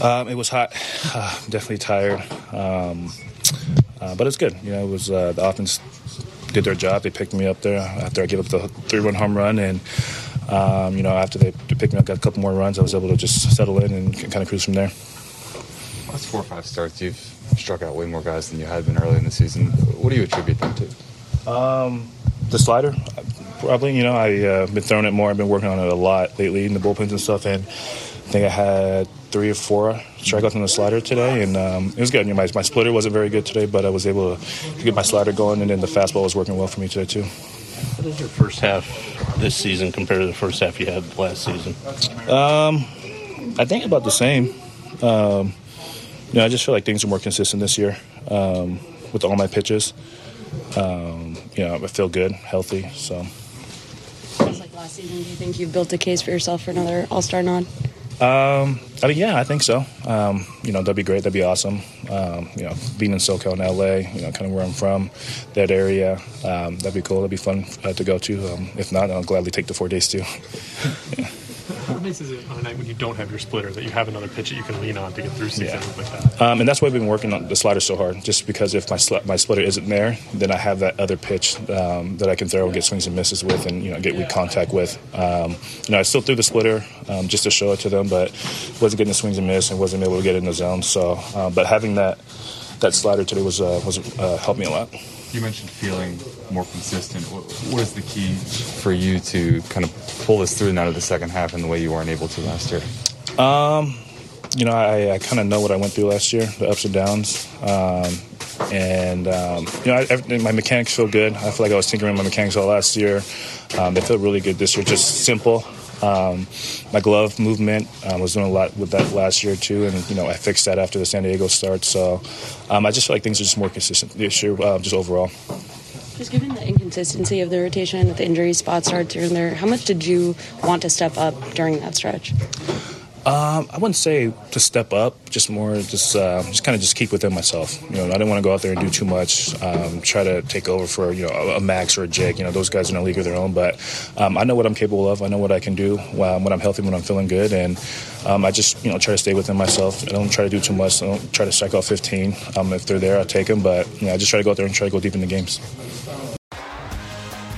It was hot. Definitely tired, but it's good. You know, it was the offense did their job. They picked me up there after I gave up the 3-run home run, and you know, after they picked me up, got a couple more runs, I was able to just settle in and kind of cruise from there. That's 4 or 5 starts. You've struck out way more guys than you had been early in the season. What do you attribute them to? The slider, probably. You know, I've been throwing it more. I've been working on it a lot lately in the bullpens and stuff, and I think I had 3 or 4 strikeouts on the slider today, and it was good. You know, my splitter wasn't very good today, but I was able to get my slider going, and then the fastball was working well for me today too. What is your first half this season compared to the first half you had last season? I think about the same. You know, I just feel like things are more consistent this year with all my pitches. You know, I feel good, healthy. So. Just like last season, do you think you've built a case for yourself for another All-Star nod? I mean, yeah, I think so. You know, that'd be great. That'd be awesome. You know, being in SoCal and LA, you know, kind of where I'm from, that area, that'd be cool. That'd be fun to go to. If not, I'll gladly take the 4 days too. Yeah. What nice is it on a night when you don't have your splitter that you have another pitch that you can lean on to get through seasons like that? And that's why I've been working on the slider so hard, just because if my splitter isn't there, then I have that other pitch that I can throw and get swings and misses with, and you know, get weak contact with. You know, I still threw the splitter just to show it to them, but wasn't getting the swings and misses and wasn't able to get in the zone. So, but having that slider today was helped me a lot. You mentioned feeling more consistent. What is the key for you to kind of pull this through now to the second half in the way you weren't able to last year? You know, I kind of know what I went through last year, the ups and downs. You know, my mechanics feel good. I feel like I was tinkering with my mechanics all last year. They feel really good this year, just simple. My glove movement, I was doing a lot with that last year too, and you know, I fixed that after the San Diego start. So I just feel like things are just more consistent this year, just overall. Just given the inconsistency of the rotation, the injury spots started during there, how much did you want to step up during that stretch? I wouldn't say to step up, just more just kind of just keep within myself. You know, I didn't want to go out there and do too much, try to take over for, you know, a Max or a Jake. You know, those guys in a league of their own. But I know what I'm capable of. I know what I can do when I'm healthy, when I'm feeling good. And I just, you know, try to stay within myself. I don't try to do too much. I don't try to strike out 15. If they're there, I take them. But you know, I just try to go out there and try to go deep in the games.